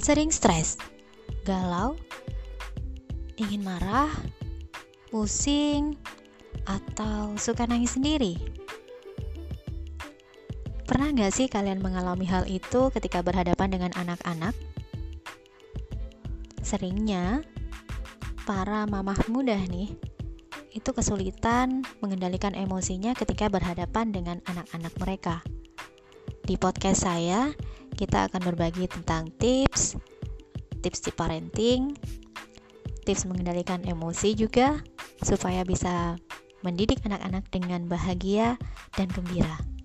sering stres, galau, ingin marah, pusing, atau suka nangis sendiri? Pernah gak sih kalian mengalami hal itu ketika berhadapan dengan anak-anak? Seringnya, para mamah muda nih, itu kesulitan mengendalikan emosinya ketika berhadapan dengan anak-anak mereka. Di podcast saya, kita akan berbagi tentang tips parenting, tips mengendalikan emosi juga, supaya bisa mendidik anak-anak dengan bahagia dan gembira.